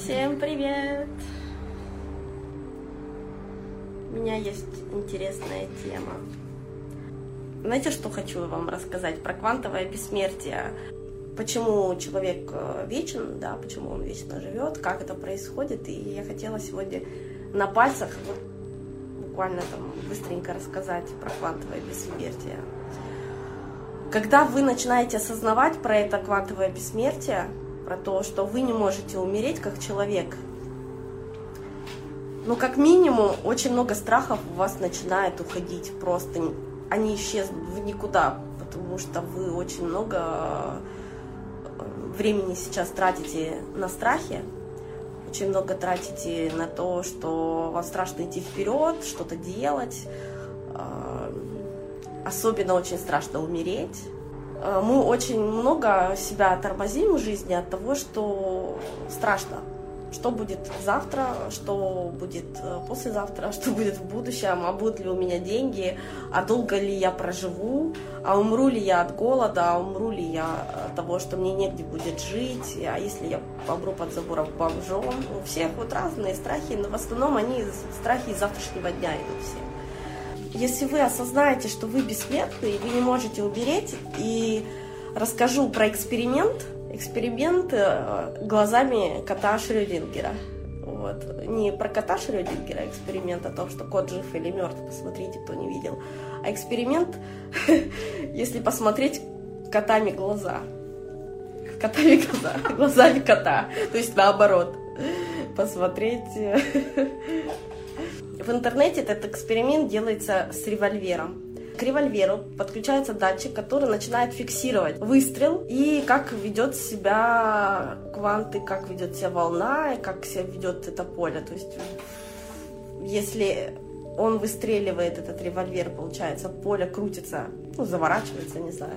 Всем привет! У меня есть интересная тема. Знаете, что хочу вам рассказать? Про квантовое бессмертие. Почему человек вечен, да, почему он вечно живет, как это происходит. И я хотела сегодня на пальцах буквально там быстренько рассказать про квантовое бессмертие. Когда вы начинаете осознавать про это квантовое бессмертие, про то, что вы не можете умереть как человек, но как минимум очень много страхов у вас начинает уходить, просто они исчезнут в никуда, потому что вы очень много времени сейчас тратите на страхи, очень много тратите на то, что вам страшно идти вперед, что-то делать, особенно очень страшно умереть. Мы очень много себя тормозим в жизни от того, что страшно. Что будет завтра, что будет послезавтра, что будет в будущем, а будут ли у меня деньги, а долго ли я проживу, а умру ли я от голода, а умру ли я от того, что мне негде будет жить, а если я помру под забором бомжом. У всех вот разные страхи, но в основном они страхи из завтрашнего дня идут все. Если вы осознаете, что вы бессмертны, и вы не можете умереть, и расскажу про эксперимент. Эксперимент глазами кота Шрёдингера. Вот. Не про кота Шрёдингера эксперимент о том, что кот жив или мертв, посмотрите, кто не видел. А эксперимент, если посмотреть глазами кота. То есть наоборот. Посмотреть... В интернете этот эксперимент делается с револьвером. К револьверу подключается датчик, который начинает фиксировать выстрел и как ведет себя кванты, как ведет себя волна, и как себя ведет это поле. То есть, если он выстреливает этот револьвер, получается, поле крутится, заворачивается, не знаю,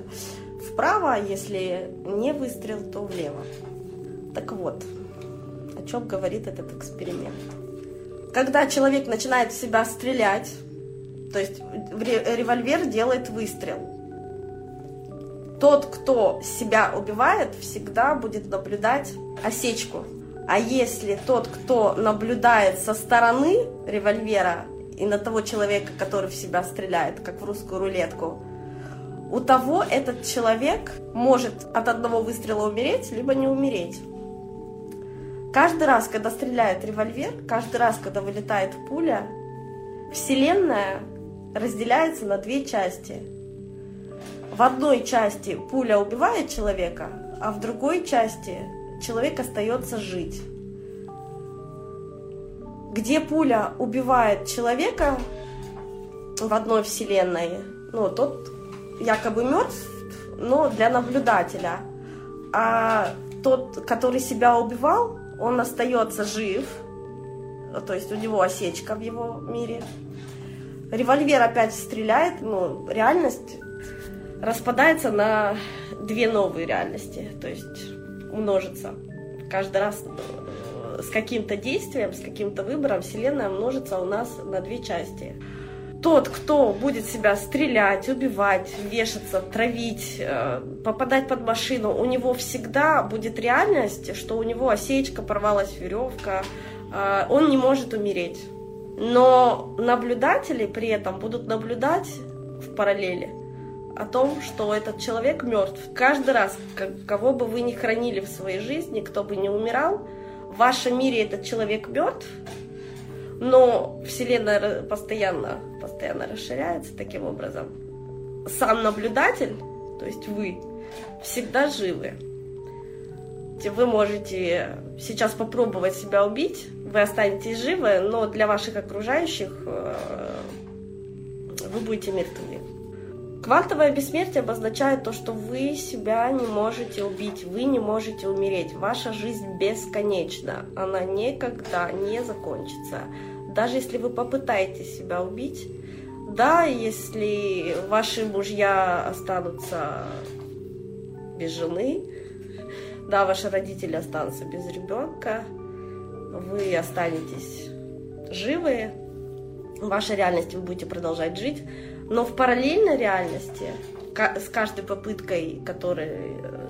вправо, если не выстрел, то влево. Так вот, о чем говорит этот эксперимент. Когда человек начинает в себя стрелять, то есть револьвер делает выстрел, тот, кто себя убивает, всегда будет наблюдать осечку. А если тот, кто наблюдает со стороны револьвера и на того человека, который в себя стреляет, как в русскую рулетку, у того этот человек может от одного выстрела умереть, либо не умереть. Каждый раз, когда стреляет револьвер, каждый раз, когда вылетает пуля, Вселенная разделяется на две части. В одной части пуля убивает человека, а в другой части человек остается жить. Где пуля убивает человека в одной Вселенной, тот якобы мертв, но для наблюдателя. А тот, который себя убивал, он остается жив, то есть у него осечка в его мире. Револьвер опять стреляет, реальность распадается на две новые реальности, то есть множится. Каждый раз с каким-то действием, с каким-то выбором Вселенная множится у нас на две части. Тот, кто будет себя стрелять, убивать, вешаться, травить, попадать под машину, у него всегда будет реальность, что у него осечка, порвалась веревка, он не может умереть. Но наблюдатели при этом будут наблюдать в параллели о том, что этот человек мертв. Каждый раз, кого бы вы ни хранили в своей жизни, кто бы ни умирал, в вашем мире этот человек мертв. Но Вселенная постоянно расширяется таким образом. Сам наблюдатель, то есть вы, всегда живы. Вы можете сейчас попробовать себя убить, вы останетесь живы, но для ваших окружающих вы будете мертвы. Квантовое бессмертие обозначает то, что вы себя не можете убить, вы не можете умереть. Ваша жизнь бесконечна, она никогда не закончится. Даже если вы попытаетесь себя убить, да, если ваши мужья останутся без жены, да, ваши родители останутся без ребенка, вы останетесь живы, в вашей реальности вы будете продолжать жить. Но в параллельной реальности, с каждой попыткой,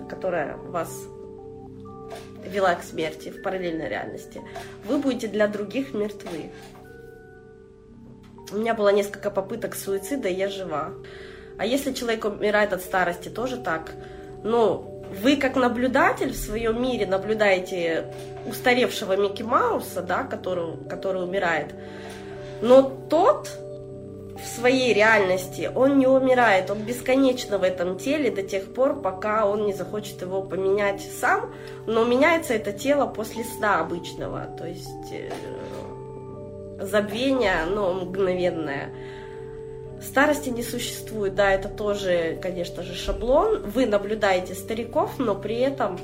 которая вас вела к смерти в параллельной реальности, вы будете для других мертвы. У меня было несколько попыток суицида, и я жива. А если человек умирает от старости, тоже так. Ну, вы как наблюдатель в своем мире наблюдаете устаревшего Микки Мауса, да, который умирает. Но тот в своей реальности, он не умирает, он бесконечно в этом теле до тех пор, пока он не захочет его поменять сам. Но меняется это тело после сна обычного, то есть забвение, но мгновенное. Старости не существует, да, это тоже, конечно же, шаблон. Вы наблюдаете стариков, но при этом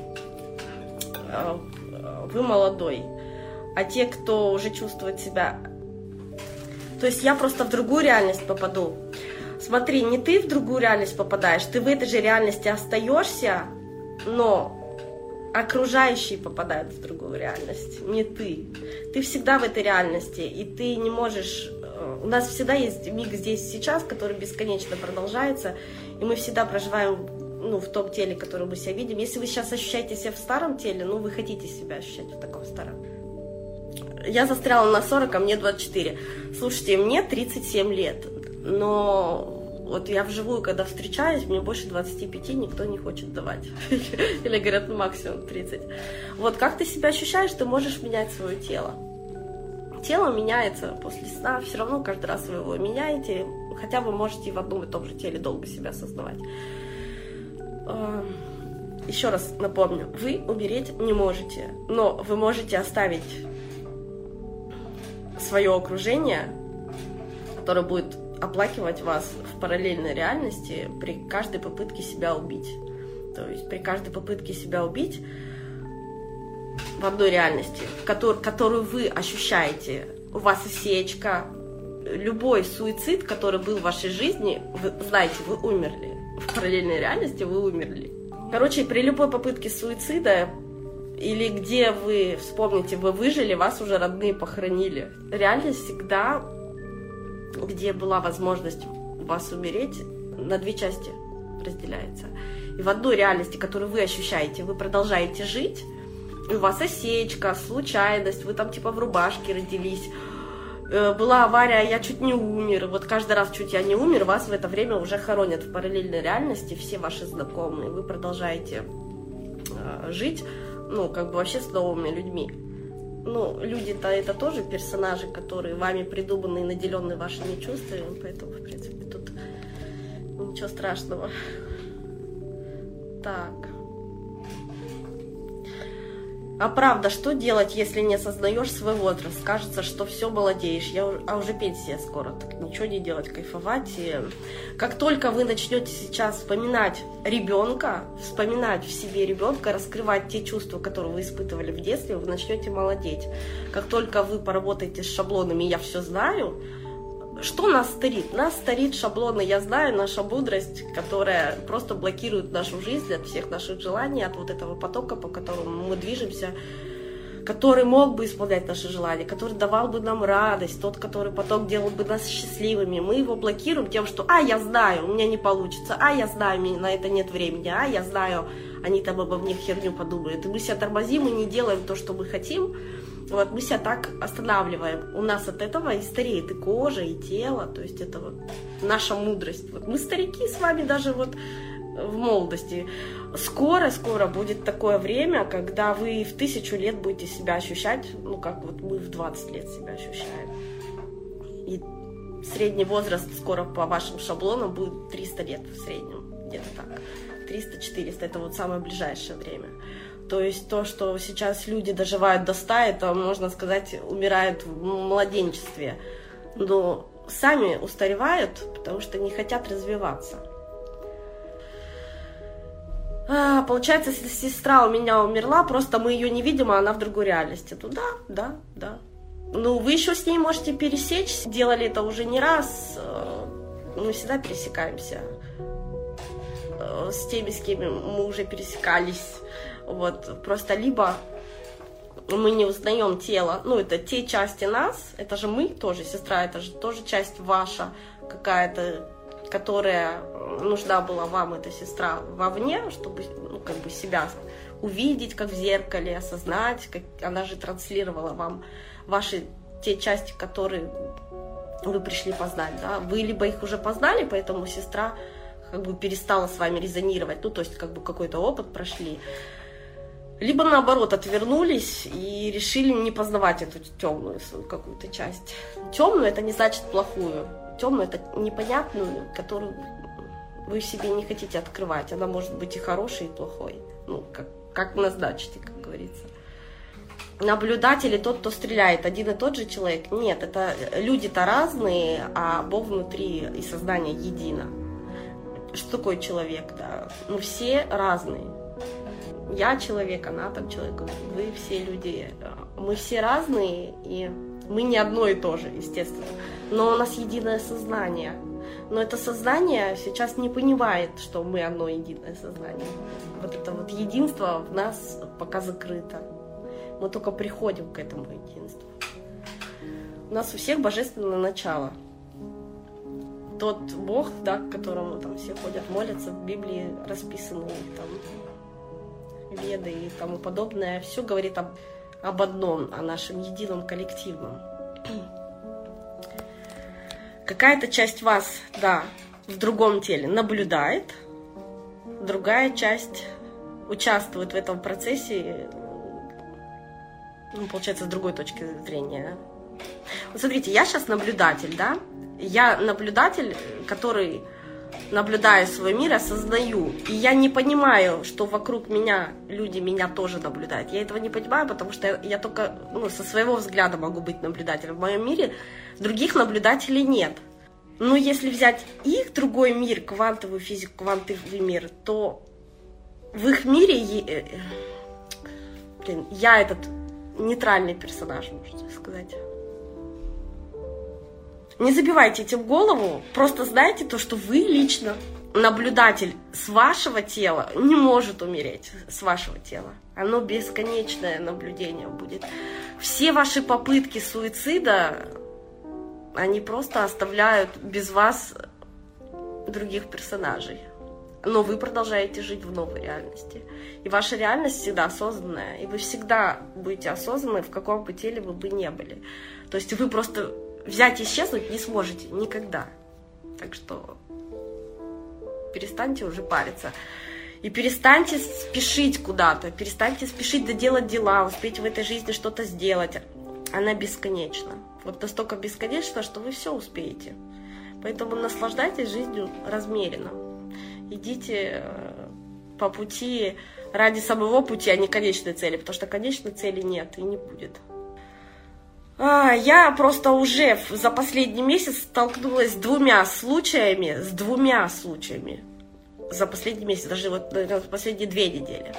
вы молодой. А те, кто уже чувствует себя... То есть я просто в другую реальность попаду. Смотри, не ты в другую реальность попадаешь, ты в этой же реальности остаешься, но окружающие попадают в другую реальность, не ты. Ты всегда в этой реальности, и ты не можешь... У нас всегда есть миг здесь и сейчас, который бесконечно продолжается, и мы всегда проживаем, ну, в том теле, которое мы себя видим. Если вы сейчас ощущаете себя в старом теле, ну, вы хотите себя ощущать в таком старом. Я застряла на 40, а мне 24. Слушайте, мне 37 лет, но вот я вживую, когда встречаюсь, мне больше 25 никто не хочет давать. Или говорят, ну, максимум 30. Вот как ты себя ощущаешь, ты можешь менять свое тело. Тело меняется после сна, все равно каждый раз вы его меняете, хотя вы можете в одном и том же теле долго себя осознавать. Еще раз напомню, вы умереть не можете, но вы можете оставить свое окружение, которое будет оплакивать вас в параллельной реальности при каждой попытке себя убить. То есть при каждой попытке себя убить в одной реальности, которую вы ощущаете, у вас осечка, любой суицид, который был в вашей жизни, вы знаете, вы умерли. В параллельной реальности вы умерли. Короче, при любой попытке суицида или где вы вспомните, вы выжили, вас уже родные похоронили. Реальность всегда, где была возможность вас умереть, на две части разделяется. И в одной реальности, которую вы ощущаете, вы продолжаете жить, у вас осечка, случайность, вы там типа в рубашке родились, была авария, я чуть не умер, вот каждый раз чуть я не умер, вас в это время уже хоронят в параллельной реальности все ваши знакомые, вы продолжаете жить, ну, как бы вообще с новыми людьми. Ну, люди-то это тоже персонажи, которые вами придуманы и наделены вашими чувствами, поэтому, в принципе, тут ничего страшного. Так. А правда, что делать, если не осознаешь свой возраст? Кажется, что все молодеешь, а уже пенсия скоро, так ничего не делать, кайфовать. И как только вы начнете сейчас вспоминать ребенка, вспоминать в себе ребенка, раскрывать те чувства, которые вы испытывали в детстве, вы начнете молодеть. Как только вы поработаете с шаблонами «я все знаю», что нас старит? Нас старит шаблоны «я знаю», наша мудрость, которая просто блокирует нашу жизнь от всех наших желаний, от вот этого потока, по которому мы движемся, который мог бы исполнять наши желания, который давал бы нам радость, тот, который поток делал бы нас счастливыми. Мы его блокируем тем, что «а, я знаю, у меня не получится», «а, я знаю, на это нет времени», «а, я знаю, они там обо мне херню подумают». И мы себя тормозим и не делаем то, что мы хотим. Вот мы себя так останавливаем. У нас от этого и стареет и кожа, и тело. То есть это вот наша мудрость. Вот мы старики с вами даже вот в молодости. Скоро-скоро будет такое время, когда вы в 1000 лет будете себя ощущать, ну как вот мы в 20 лет себя ощущаем. И средний возраст скоро по вашим шаблонам будет 300 лет в среднем. Где-то так. 300-400. Это вот самое ближайшее время. То есть то, что сейчас люди доживают до 100, это, можно сказать, умирают в младенчестве. Но сами устаревают, потому что не хотят развиваться. Получается, сестра у меня умерла, просто мы ее не видим, а она в другой реальности. Ну да. Ну вы еще с ней можете пересечь, делали это уже не раз. Мы всегда пересекаемся с теми, с кем мы уже пересекались. Вот, просто либо мы не узнаем тело, ну, это те части нас, это же мы тоже, сестра, это же тоже часть ваша какая-то, которая нужна была вам, эта сестра, вовне, чтобы, ну, как бы себя увидеть, как в зеркале, осознать, как... она же транслировала вам ваши те части, которые вы пришли познать, да, вы либо их уже познали, поэтому сестра как бы перестала с вами резонировать, ну, то есть как бы какой-то опыт прошли, либо наоборот отвернулись и решили не познавать эту темную какую-то часть. Темную — это не значит плохую, темную — это непонятную, которую вы в себе не хотите открывать, она может быть и хорошей, и плохой, ну, как на сдачке, как говорится. Наблюдатель и тот, кто стреляет, один и тот же человек? Нет, это люди-то разные, а Бог внутри и сознание едино. Что такое человек, да? Ну, все разные. Я человек, она там человек, вы все люди. Мы все разные, и мы не одно и то же, естественно. Но у нас единое сознание. Но это сознание сейчас не понимает, что мы одно единое сознание. Вот это вот единство в нас пока закрыто. Мы только приходим к этому единству. У нас у всех божественное начало. Тот Бог, да, к которому там все ходят, молятся, в Библии расписаны там, Веды и тому подобное, все говорит об одном, о нашем едином коллективном. Какая-то часть вас, да, в другом теле наблюдает, другая часть участвует в этом процессе, ну, получается, с другой точки зрения. Вот смотрите, я сейчас наблюдатель, да? Я наблюдатель, который, наблюдая свой мир, осознаю. И я не понимаю, что вокруг меня люди меня тоже наблюдают. Я этого не понимаю, потому что я только, ну, со своего взгляда могу быть наблюдателем. В моем мире других наблюдателей нет. Но если взять их другой мир, квантовую физику, квантовый мир, то в их мире... Блин, я этот... нейтральный персонаж, можно сказать. Не забивайте этим голову, просто знайте то, что вы лично, наблюдатель с вашего тела, не может умереть с вашего тела. Оно бесконечное наблюдение будет. Все ваши попытки суицида, они просто оставляют без вас других персонажей. Но вы продолжаете жить в новой реальности. И ваша реальность всегда осознанная. И вы всегда будете осознаны, в каком бы теле вы бы не были. То есть вы просто взять и исчезнуть не сможете никогда. Так что перестаньте уже париться. И перестаньте спешить куда-то. Перестаньте спешить доделать дела, успеть в этой жизни что-то сделать. Она бесконечна. Вот настолько бесконечна, что вы все успеете. Поэтому наслаждайтесь жизнью размеренно. Идите по пути ради самого пути, а не конечной цели, потому что конечной цели нет и не будет. Я просто уже за последний месяц столкнулась с двумя случаями. За последний месяц, даже вот, наверное, последние 2 недели.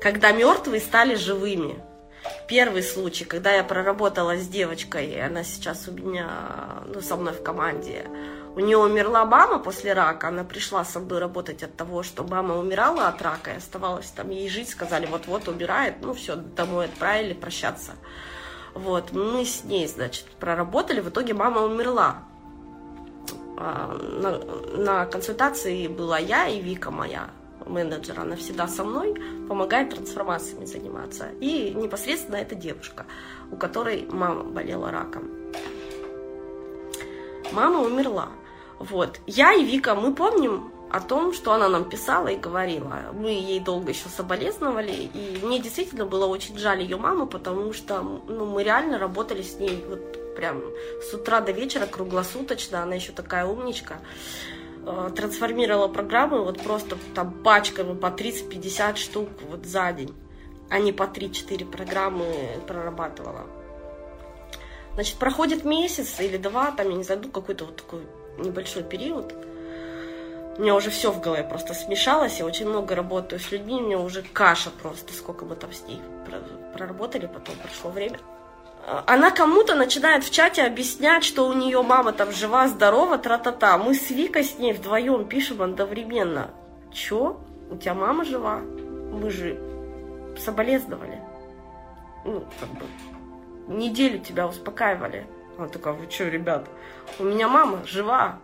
Когда мертвые стали живыми. Первый случай, когда я проработала с девочкой, и она сейчас у меня, ну, со мной в команде. У нее умерла мама после рака, она пришла со мной работать от того, что мама умирала от рака и оставалась там ей жить, сказали, вот-вот умирает, ну все, домой отправили прощаться. Вот, мы с ней, значит, проработали, в итоге мама умерла. На консультации была я и Вика моя, менеджер, она всегда со мной, помогает трансформациями заниматься. И непосредственно эта девушка, у которой мама болела раком. Мама умерла. Вот. Я и Вика, мы помним о том, что она нам писала и говорила. Мы ей долго еще соболезновали, и мне действительно было очень жаль ее маму, потому что, ну, мы реально работали с ней вот прям с утра до вечера круглосуточно. Она еще такая умничка. Трансформировала программы вот просто там пачками по 30-50 штук вот за день, а не по 3-4 программы прорабатывала. Значит, проходит месяц или 2, там, я не знаю, какой-то вот такой небольшой период. У меня уже все в голове просто смешалось, я очень много работаю с людьми, у меня уже каша просто, сколько мы там с ней проработали, потом прошло время. Она кому-то начинает в чате объяснять, что у нее мама там жива, здорова, тра-та-та. Мы с Викой с ней вдвоем пишем одновременно. Че? У тебя мама жива? Мы же соболезновали. Ну, как бы... неделю тебя успокаивали. Она такая, вы что, ребят, у меня мама жива.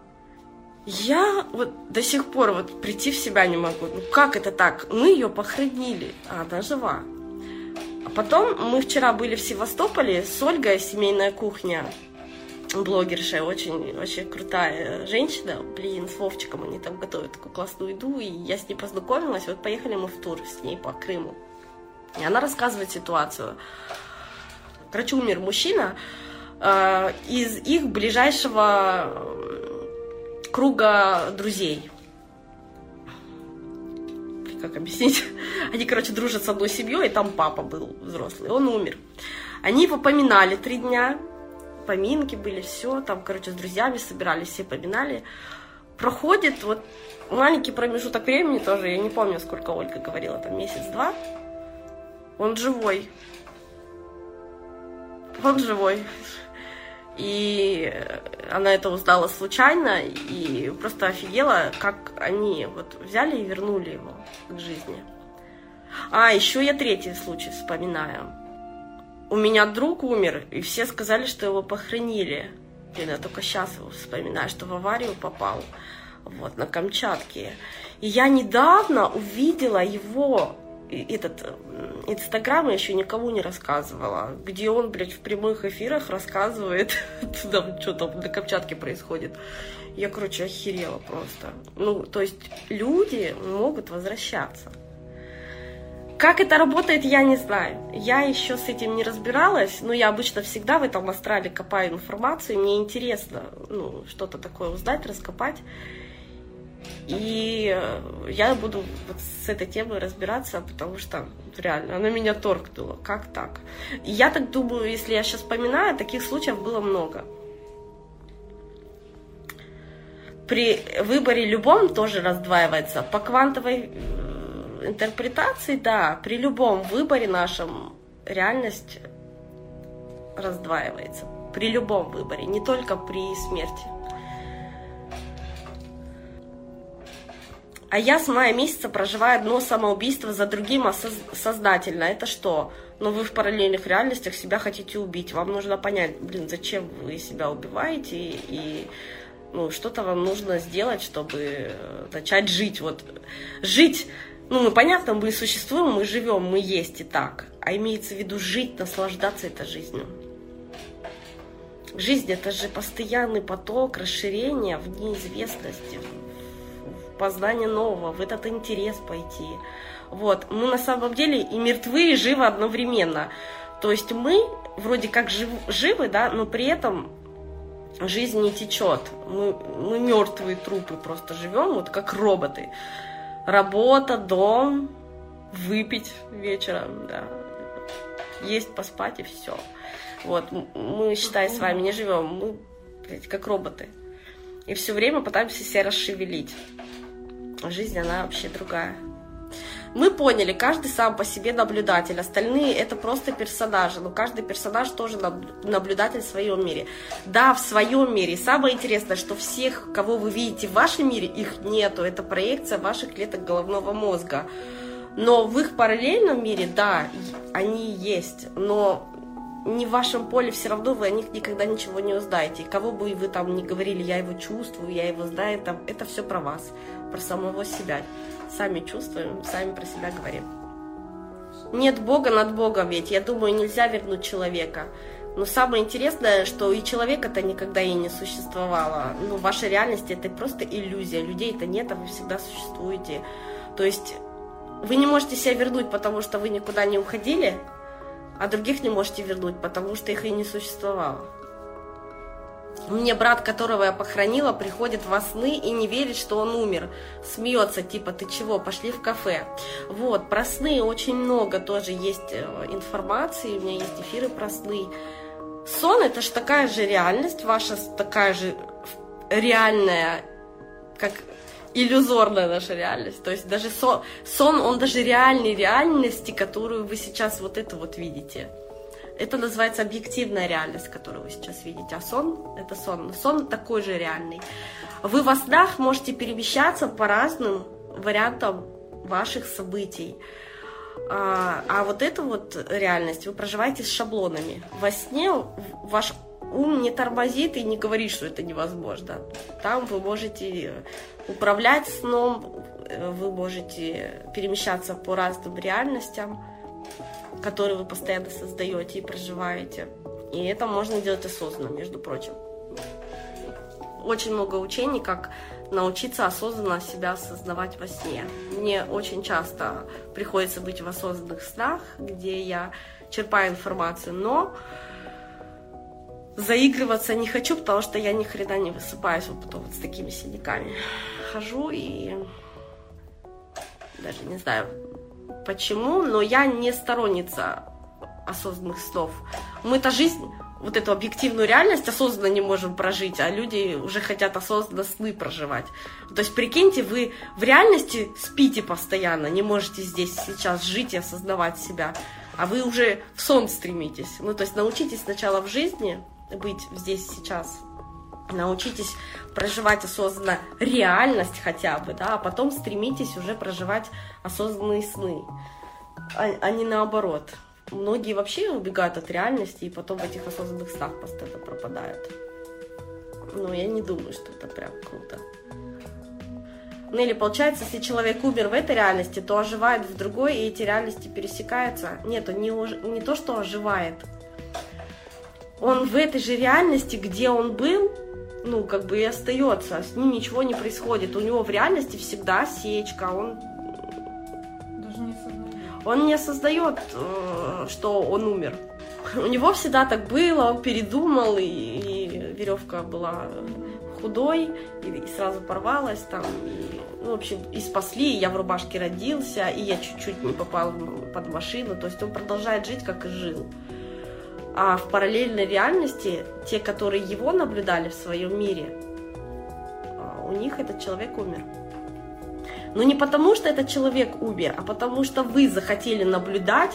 Я вот до сих пор вот прийти в себя не могу. Ну как это так? Мы ее похоронили, а она жива. А потом мы вчера были в Севастополе с Ольгой, семейная кухня, блогерша, очень крутая женщина. Блин, с Вовчиком они там готовят такую классную еду, и я с ней познакомилась. Вот поехали мы в тур с ней по Крыму. И она рассказывает ситуацию. Короче, умер мужчина из их ближайшего круга друзей. Как объяснить? Они, короче, дружат с одной семьей, и там папа был взрослый, он умер. Они его поминали 3 дня, поминки были, все, там, короче, с друзьями собирались, все поминали. Проходит вот маленький промежуток времени тоже, я не помню, сколько Ольга говорила, там месяц-два, он живой. Он живой. И она это узнала случайно и просто офигела, как они вот взяли и вернули его к жизни. А, еще я 3 случай вспоминаю. У меня друг умер, и все сказали, что его похоронили. Блин, я только сейчас его вспоминаю, что в аварию попал, вот, на Камчатке. И я недавно увидела его... Этот инстаграм я еще никому не рассказывала, где он, блядь, в прямых эфирах рассказывает, что там на Камчатке происходит. Я, короче, охерела просто. Ну, то есть люди могут возвращаться. Как это работает, я не знаю. Я еще с этим не разбиралась, но я обычно всегда в этом астрале копаю информацию, мне интересно, ну, что-то такое узнать, раскопать. И я буду вот с этой темой разбираться, потому что реально она меня торкнула. Как так? И я так думаю, если я сейчас вспоминаю, таких случаев было много. При выборе любом тоже раздваивается. По квантовой интерпретации, да, при любом выборе нашем реальность раздваивается. При любом выборе, не только при смерти. А я с мая месяца проживаю одно самоубийство за другим сознательно. Это что? Но вы в параллельных реальностях себя хотите убить. Вам нужно понять, блин, зачем вы себя убиваете, и ну, что-то вам нужно сделать, чтобы начать жить. Вот жить, ну, мы понятно, мы существуем, мы живем, мы есть и так. А имеется в виду жить, наслаждаться этой жизнью. Жизнь — это же постоянный поток расширения в неизвестности, познание нового, в этот интерес пойти. Вот. Мы на самом деле и мертвы, и живы одновременно. То есть мы вроде как живы, да, но при этом жизнь не течет. Мы мертвые трупы просто живем, вот как роботы. Работа, дом, выпить вечером, да, есть, поспать и все. Вот. Мы, считай, с вами не живем, мы, блядь, как роботы. И все время пытаемся себя расшевелить. Жизнь, она вообще другая. Мы поняли, каждый сам по себе наблюдатель, остальные это просто персонажи, но каждый персонаж тоже наблюдатель в своем мире. Да, в своем мире. Самое интересное, что всех, кого вы видите в вашем мире, их нету, это проекция ваших клеток головного мозга. Но в их параллельном мире, да, они есть, но не в вашем поле, все равно вы о них никогда ничего не узнаете. И кого бы вы там ни говорили, я его чувствую, я его знаю, там, это все про вас, про самого себя. Сами чувствуем, сами про себя говорим. Нет Бога над Богом, ведь, я думаю, нельзя вернуть человека. Но самое интересное, что и человека-то никогда и не существовало. Ну, в вашей реальности это просто иллюзия, людей-то нет, а вы всегда существуете. То есть вы не можете себя вернуть, потому что вы никуда не уходили, а других не можете вернуть, потому что их и не существовало. Мне брат, которого я похоронила, приходит во сны и не верит, что он умер. Смеется, типа, ты чего, пошли в кафе. Вот, про сны очень много тоже есть информации, у меня есть эфиры про сны. Сон — это же такая же реальность, ваша такая же реальная, как иллюзорная наша реальность, то есть даже сон, он даже реальной реальности, которую вы сейчас вот это вот видите. Это называется объективная реальность, которую вы сейчас видите, а сон — это сон. Сон такой же реальный. Вы во снах можете перемещаться по разным вариантам ваших событий, а вот эту вот реальность вы проживаете с шаблонами. Во сне ваш ум не тормозит и не говорит, что это невозможно. Там вы можете управлять сном, вы можете перемещаться по разным реальностям, которые вы постоянно создаете и проживаете. И это можно делать осознанно, между прочим. Очень много учений, как научиться осознанно себя осознавать во сне. Мне очень часто приходится быть в осознанных снах, где я черпаю информацию, но заигрываться не хочу, потому что я ни хрена не высыпаюсь, вот потом вот с такими синяками хожу и даже не знаю почему, но я не сторонница осознанных снов. Мы-то жизнь, вот эту объективную реальность осознанно не можем прожить, а люди уже хотят осознанно сны проживать. То есть, прикиньте, вы в реальности спите постоянно, не можете здесь сейчас жить и осознавать себя, а вы уже в сон стремитесь. Ну, то есть, научитесь сначала в жизни быть здесь сейчас, научитесь проживать осознанно реальность хотя бы, да, а потом стремитесь уже проживать осознанные сны, а не наоборот. Многие вообще убегают от реальности и потом в этих осознанных снах постоянно пропадают. Но я не думаю, что это прям круто. Ну или получается, если человек умер в этой реальности, то оживает в другой, и эти реальности пересекаются. Нет, он не то, что оживает. Он в этой же реальности, где он был, ну как бы и остается. С ним ничего не происходит. У него в реальности всегда сечка, он... Он не осознает, что он умер. У него всегда так было, он передумал, и веревка была худой, и сразу порвалась там. И, ну, в общем, и спасли, и я в рубашке родился, и я чуть-чуть не попал под машину. То есть он продолжает жить, как и жил. А в параллельной реальности те, которые его наблюдали в своем мире, у них этот человек умер. Но не потому, что этот человек умер, а потому, что вы захотели наблюдать,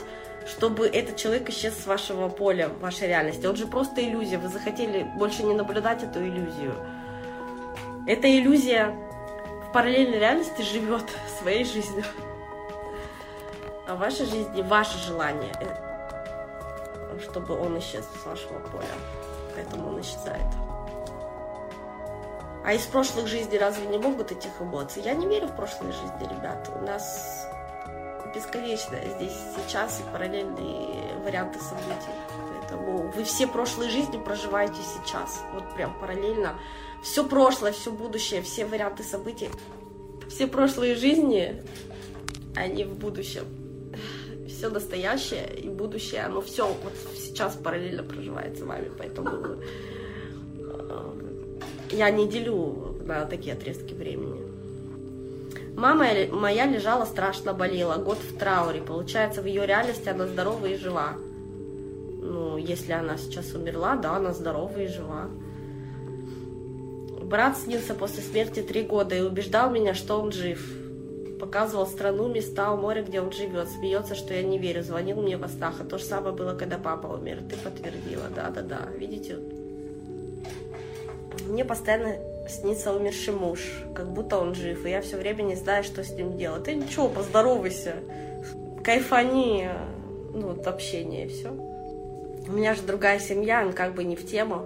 чтобы этот человек исчез с вашего поля, вашей реальности. Он же просто иллюзия, вы захотели больше не наблюдать эту иллюзию. Эта иллюзия в параллельной реальности живет своей жизнью. А в вашей жизни ваше желание, чтобы он исчез с вашего поля. Поэтому он исчезает. А из прошлых жизней разве не могут этих эмоций? Я не верю в прошлые жизни, ребята. У нас бесконечно здесь сейчас и параллельные варианты событий. Поэтому вы все прошлые жизни проживаете сейчас. Вот прям параллельно. Все прошлое, все будущее, все варианты событий. Все прошлые жизни, они в будущем. Все настоящее и будущее, оно все вот сейчас параллельно проживается вами. Поэтому... Я не делю на такие отрезки времени. Мама моя лежала, страшно болела, год в трауре. Получается, в ее реальности она здорова и жива. Ну, если она сейчас умерла, да, она здорова и жива. Брат снился после смерти 3 года и убеждал меня, что он жив. Показывал страну, места у моря, где он живет. Смеется, что я не верю. Звонил мне во снах. А то же самое было, когда папа умер. Ты подтвердила, да. Видите? Мне постоянно снится умерший муж, как будто он жив, и я все время не знаю, что с ним делать. Ты ничего, поздоровайся, кайфани, ну, вот общение, и все. У меня же другая семья, он как бы не в тему,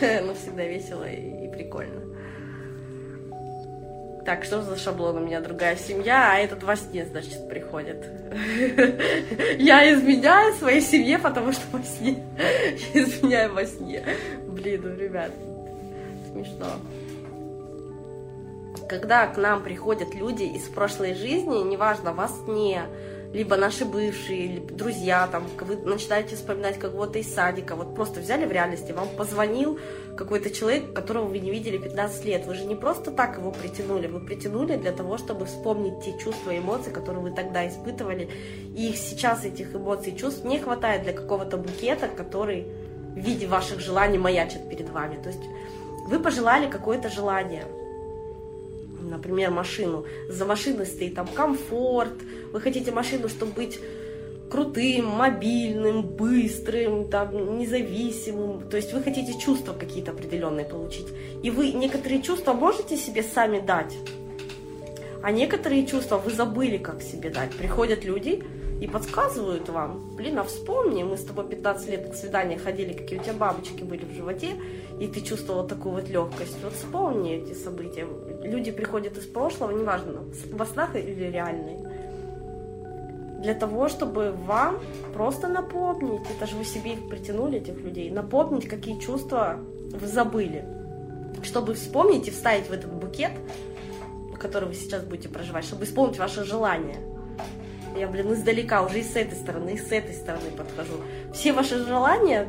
но всегда весело и прикольно. Так, что за шаблон? У меня другая семья, а этот во сне, значит, приходит. Я изменяю своей семье, потому что во сне. Изменяю во сне. Блин, ну, ребят. Смешно. Когда к нам приходят люди из прошлой жизни, неважно, во сне, либо наши бывшие, либо друзья, там, вы начинаете вспоминать кого-то из садика, вот просто взяли в реальности, вам позвонил какой-то человек, которого вы не видели 15 лет, вы же не просто так его притянули, вы притянули для того, чтобы вспомнить те чувства и эмоции, которые вы тогда испытывали, и сейчас этих эмоций и чувств не хватает для какого-то букета, который в виде ваших желаний маячит перед вами, то есть... Вы пожелали какое-то желание, например, машину. За машиной стоит там комфорт, вы хотите машину, чтобы быть крутым, мобильным, быстрым, там, независимым. То есть вы хотите чувства какие-то определенные получить. И вы некоторые чувства можете себе сами дать, а некоторые чувства вы забыли, как себе дать. Приходят люди и подсказывают вам, блин, а вспомни, мы с тобой 15 лет на свидания ходили, какие у тебя бабочки были в животе, и ты чувствовала такую вот легкость. Вот вспомни эти события. Люди приходят из прошлого, неважно, во снах или реальные, для того, чтобы вам просто напомнить, это же вы себе их притянули, этих людей, напомнить, какие чувства вы забыли, чтобы вспомнить и вставить в этот букет, который вы сейчас будете проживать, чтобы исполнить ваше желание. Я, блин, издалека уже и с этой стороны подхожу. Все ваши желания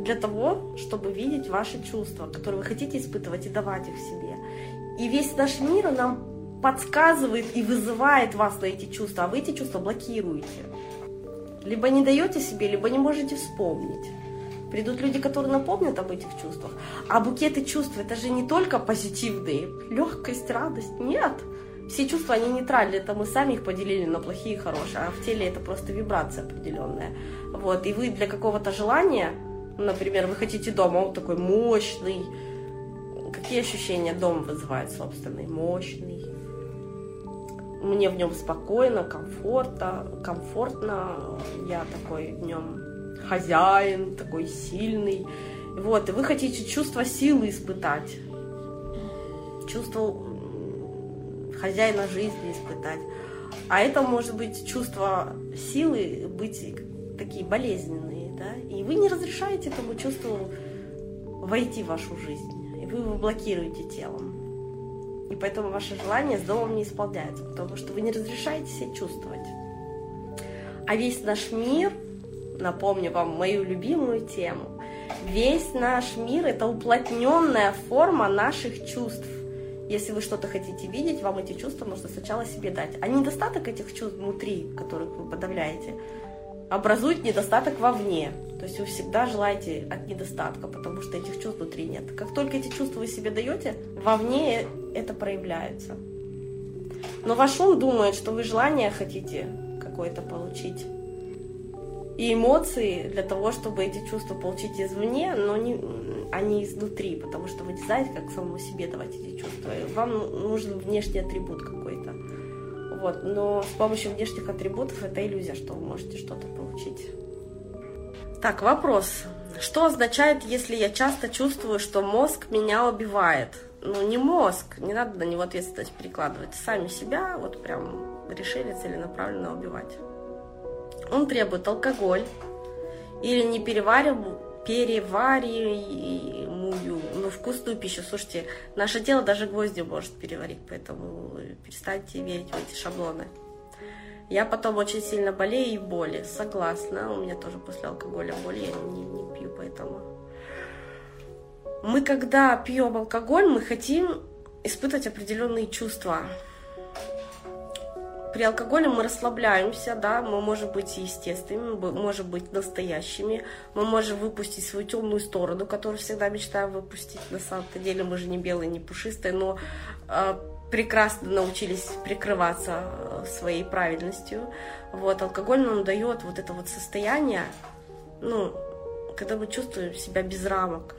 для того, чтобы видеть ваши чувства, которые вы хотите испытывать и давать их себе. И весь наш мир нам подсказывает и вызывает вас на эти чувства, а вы эти чувства блокируете. Либо не даете себе, либо не можете вспомнить. Придут люди, которые напомнят об этих чувствах. А букеты чувств – это же не только позитивные. Легкость, радость – нет. Все чувства, они нейтральны. Это мы сами их поделили на плохие и хорошие. А в теле это просто вибрация определенная. Вот. И вы для какого-то желания, например, вы хотите дома, он такой мощный. Какие ощущения дом вызывает собственный? Мощный. Мне в нем спокойно, комфортно. Я такой в нем... хозяин, такой сильный. Вот, и вы хотите чувство силы испытать, чувство хозяина жизни испытать. А это может быть чувство силы, быть такие болезненные, да? И вы не разрешаете этому чувству войти в вашу жизнь. И вы его блокируете телом. И поэтому ваше желание с домом не исполняется, потому что вы не разрешаете себя чувствовать. А весь наш мир... Напомню вам мою любимую тему. Весь наш мир – это уплотненная форма наших чувств. Если вы что-то хотите видеть, вам эти чувства нужно сначала себе дать. А недостаток этих чувств внутри, которых вы подавляете, образует недостаток вовне. То есть вы всегда желаете от недостатка, потому что этих чувств внутри нет. Как только эти чувства вы себе даете, вовне это проявляется. Но ваш ум думает, что вы желание хотите какое-то получить. И эмоции для того, чтобы эти чувства получить извне, но не, они изнутри, потому что вы не знаете, как самому себе давать эти чувства. И вам нужен внешний атрибут какой-то. Вот. Но с помощью внешних атрибутов это иллюзия, что вы можете что-то получить. Так, вопрос. Что означает, если я часто чувствую, что мозг меня убивает? Ну, не мозг, не надо на него ответственность перекладывать. Сами себя вот прям решили целенаправленно убивать. Он требует алкоголь или перевариваемую вкусную пищу. Слушайте, наше тело даже гвозди может переварить, поэтому перестаньте верить в эти шаблоны. Я потом очень сильно болею и боли. Согласна, у меня тоже после алкоголя боли, я не пью, поэтому... Мы, когда пьем алкоголь, мы хотим испытывать определенные чувства. При алкоголе мы расслабляемся, да, мы можем быть естественными, мы можем быть настоящими, мы можем выпустить свою темную сторону, которую всегда мечтаем выпустить. На самом-то деле мы же не белые, не пушистые, но прекрасно научились прикрываться своей правильностью. Вот, алкоголь нам дает вот это вот состояние, ну, когда мы чувствуем себя без рамок,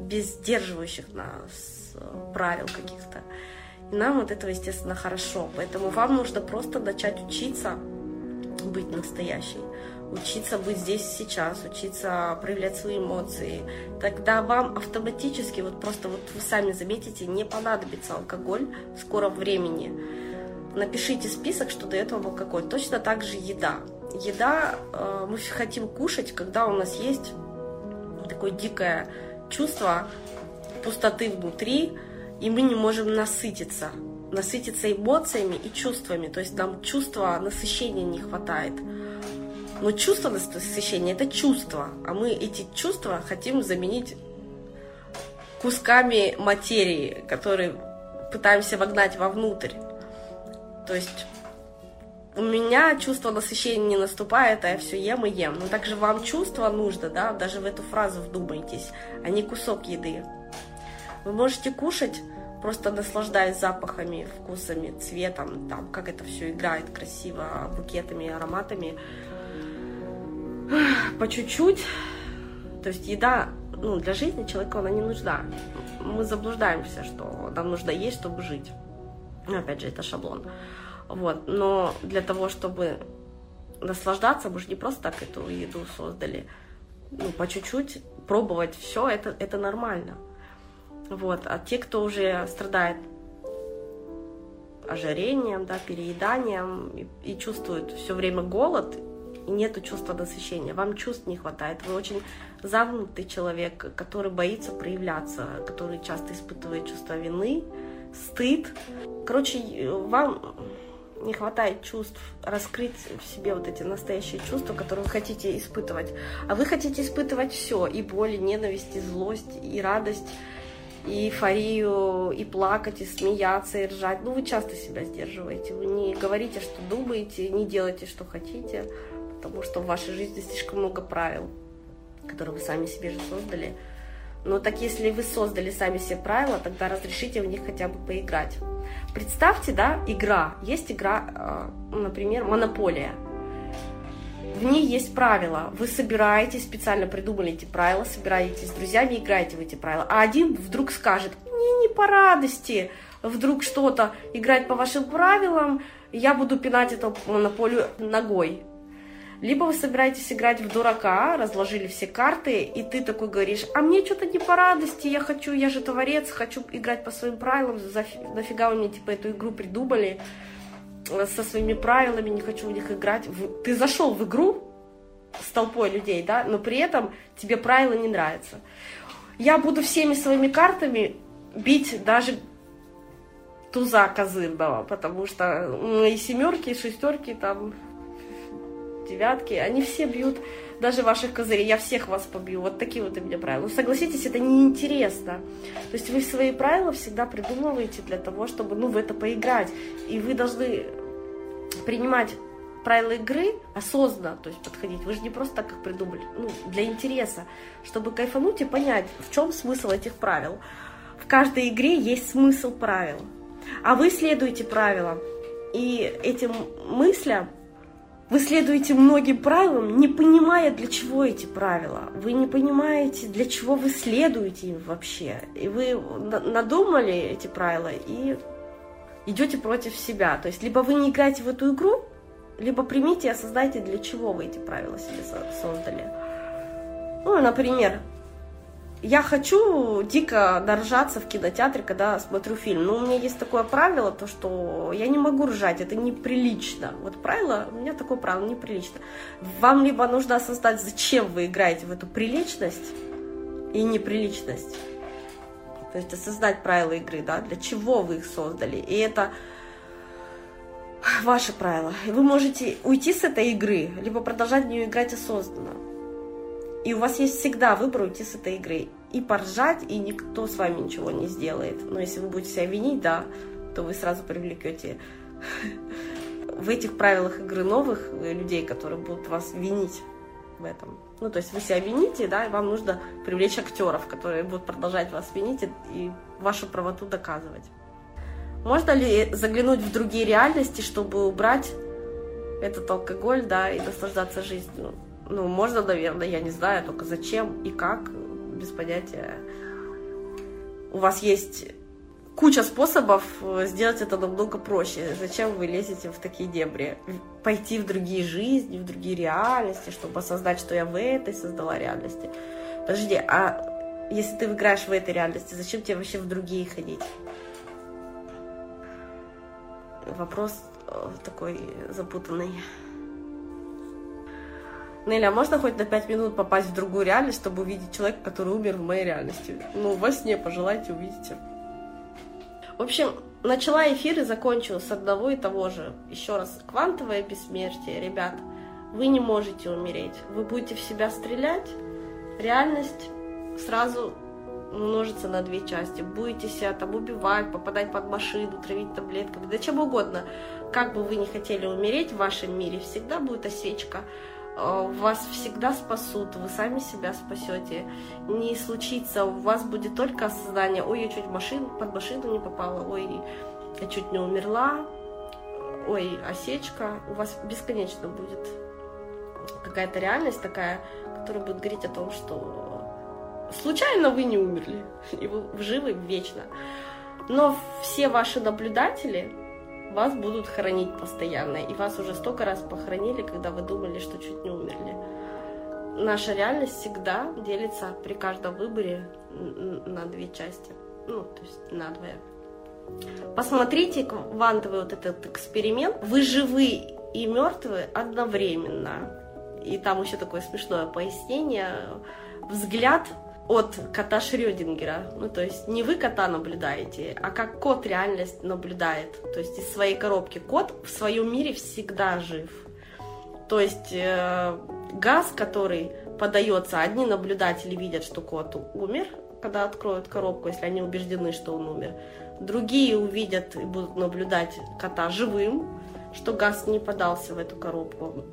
без сдерживающих нас правил каких-то. И нам от этого, естественно, хорошо. Поэтому вам нужно просто начать учиться быть настоящей, учиться быть здесь и сейчас, учиться проявлять свои эмоции. Тогда вам автоматически, вот просто вот вы сами заметите, не понадобится алкоголь в скором времени. Напишите список, что дает вам алкоголь. Точно так же еда. Еда, мы хотим кушать, когда у нас есть такое дикое чувство пустоты внутри, и мы не можем насытиться эмоциями и чувствами. То есть нам чувства насыщения не хватает. Но чувство насыщения – это чувство. А мы эти чувства хотим заменить кусками материи, которые пытаемся вогнать вовнутрь. То есть у меня чувство насыщения не наступает, а я все ем и ем. Но также вам чувство нужно, да, даже в эту фразу вдумайтесь, а не кусок еды. Вы можете кушать, просто наслаждаясь запахами, вкусами, цветом, там, как это все играет красиво, букетами, ароматами. По чуть-чуть. То есть еда, ну, для жизни человеку она не нужна. Мы заблуждаемся, что нам нужно есть, чтобы жить. Ну, опять же, это шаблон. Вот. Но для того, чтобы наслаждаться, мы же не просто так эту еду создали. Ну, по чуть-чуть пробовать все, это нормально. Вот. А те, кто уже страдает ожирением, да, перееданием и чувствует все время голод, и нету чувства насыщения, вам чувств не хватает, вы очень замкнутый человек, который боится проявляться, который часто испытывает чувство вины, стыд. Короче, вам не хватает чувств, раскрыть в себе вот эти настоящие чувства, которые вы хотите испытывать. А вы хотите испытывать все, и боль, и ненависть, и злость, и радость, и эйфорию, и плакать, и смеяться, и ржать. Ну, вы часто себя сдерживаете, вы не говорите, что думаете, не делаете, что хотите, потому что в вашей жизни слишком много правил, которые вы сами себе же создали. Но так если вы создали сами себе правила, тогда разрешите в них хотя бы поиграть. Представьте, да, игра. Есть игра, например, «Монополия». В ней есть правила. Вы собираетесь, специально придумали эти правила, собираетесь с друзьями, играете в эти правила. А один вдруг скажет: «Мне не по радости вдруг что-то играть по вашим правилам, я буду пинать эту монополию ногой». Либо вы собираетесь играть в дурака, разложили все карты, и ты такой говоришь: «А мне что-то не по радости, я же творец, хочу играть по своим правилам, нафига вы мне типа эту игру придумали, со своими правилами, не хочу в них играть». Ты зашел в игру с толпой людей, да, но при этом тебе правила не нравятся. Я буду всеми своими картами бить даже туза козырного, потому что и семерки, и шестерки, там, девятки, они все бьют даже ваших козырей, я всех вас побью, вот такие вот у меня правила. Согласитесь, это неинтересно. То есть вы свои правила всегда придумываете для того, чтобы, ну, в это поиграть. И вы должны принимать правила игры осознанно, то есть подходить. Вы же не просто так их придумали, ну, для интереса, чтобы кайфануть и понять, в чем смысл этих правил. В каждой игре есть смысл правил. А вы следуете правилам, и этим мыслям вы следуете многим правилам, не понимая, для чего эти правила. Вы не понимаете, для чего вы следуете им вообще. И вы надумали эти правила и идете против себя. То есть либо вы не играете в эту игру, либо примите и осознайте, для чего вы эти правила себе создали. Ну, например, я хочу дико наржаться в кинотеатре, когда смотрю фильм. Но у меня есть такое правило, то что я не могу ржать, это неприлично. Вот правило, у меня такое правило, неприлично. Вам либо нужно осознать, зачем вы играете в эту приличность и неприличность. То есть осознать правила игры, да, для чего вы их создали. И это ваши правила. И вы можете уйти с этой игры, либо продолжать в нее играть осознанно. И у вас есть всегда выбор уйти с этой игры. И поржать, и никто с вами ничего не сделает. Но если вы будете себя винить, да, то вы сразу привлекете в этих правилах игры новых людей, которые будут вас винить в этом. Ну, то есть вы себя вините, да, и вам нужно привлечь актеров, которые будут продолжать вас винить и вашу правоту доказывать. Можно ли заглянуть в другие реальности, чтобы убрать этот алкоголь, да, и наслаждаться жизнью? Ну, можно, наверное, я не знаю, только зачем и как, без понятия. У вас есть куча способов сделать это намного проще. Зачем вы лезете в такие дебри? Пойти в другие жизни, в другие реальности, чтобы осознать, что я в этой создала реальности. Подожди, а если ты играешь в этой реальности, зачем тебе вообще в другие ходить? Вопрос такой запутанный. Неля, а можно хоть на 5 минут попасть в другую реальность, чтобы увидеть человека, который умер в моей реальности? Ну, во сне пожелайте, увидите. В общем, начала эфир и закончила с одного и того же. Еще раз, квантовое бессмертие, ребят, вы не можете умереть. Вы будете в себя стрелять, реальность сразу множится на две части. Будете себя там убивать, попадать под машину, травить таблетками, да чем угодно. Как бы вы ни хотели умереть, в вашем мире всегда будет осечка. Вас всегда спасут, вы сами себя спасете, не случится, у вас будет только осознание: ой, я чуть под машину не попала, ой, я чуть не умерла, ой, осечка. У вас бесконечно будет какая-то реальность такая, которая будет говорить о том, что случайно вы не умерли, и вы живы вечно. Но все ваши наблюдатели вас будут хоронить постоянно, и вас уже столько раз похоронили, когда вы думали, что чуть не умерли. Наша реальность всегда делится при каждом выборе на две части, ну, то есть на двое. Посмотрите квантовый вот этот эксперимент. Вы живы и мертвы одновременно. И там еще такое смешное пояснение. Взгляд от кота Шрёдингера. Ну, то есть не вы кота наблюдаете, а как кот реальность наблюдает. То есть из своей коробки. Кот в своем мире всегда жив. То есть газ, который подается, одни наблюдатели видят, что кот умер, когда откроют коробку, если они убеждены, что он умер. Другие увидят и будут наблюдать кота живым, что газ не подался в эту коробку,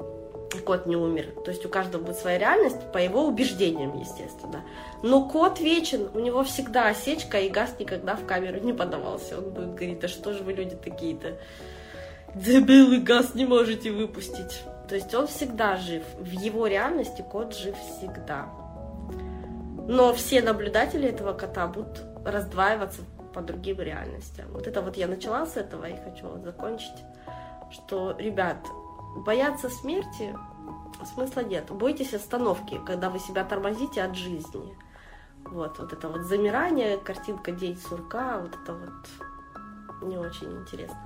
кот не умер. То есть у каждого будет своя реальность, по его убеждениям, естественно. Но кот вечен, у него всегда осечка, и газ никогда в камеру не подавался. Он будет говорить: да что же вы, люди, такие-то дебилы, газ не можете выпустить. То есть он всегда жив, в его реальности кот жив всегда. Но все наблюдатели этого кота будут раздваиваться по другим реальностям. Вот это вот я начала с этого и хочу вот закончить, что, ребят, бояться смерти смысла нет. Бойтесь остановки, когда вы себя тормозите от жизни. Вот это вот замирание, картинка «День сурка», вот это вот не очень интересно.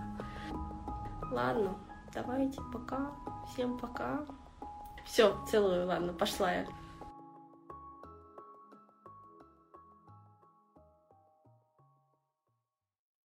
Ладно, давайте, пока. Всем пока. Все, целую, ладно, пошла я.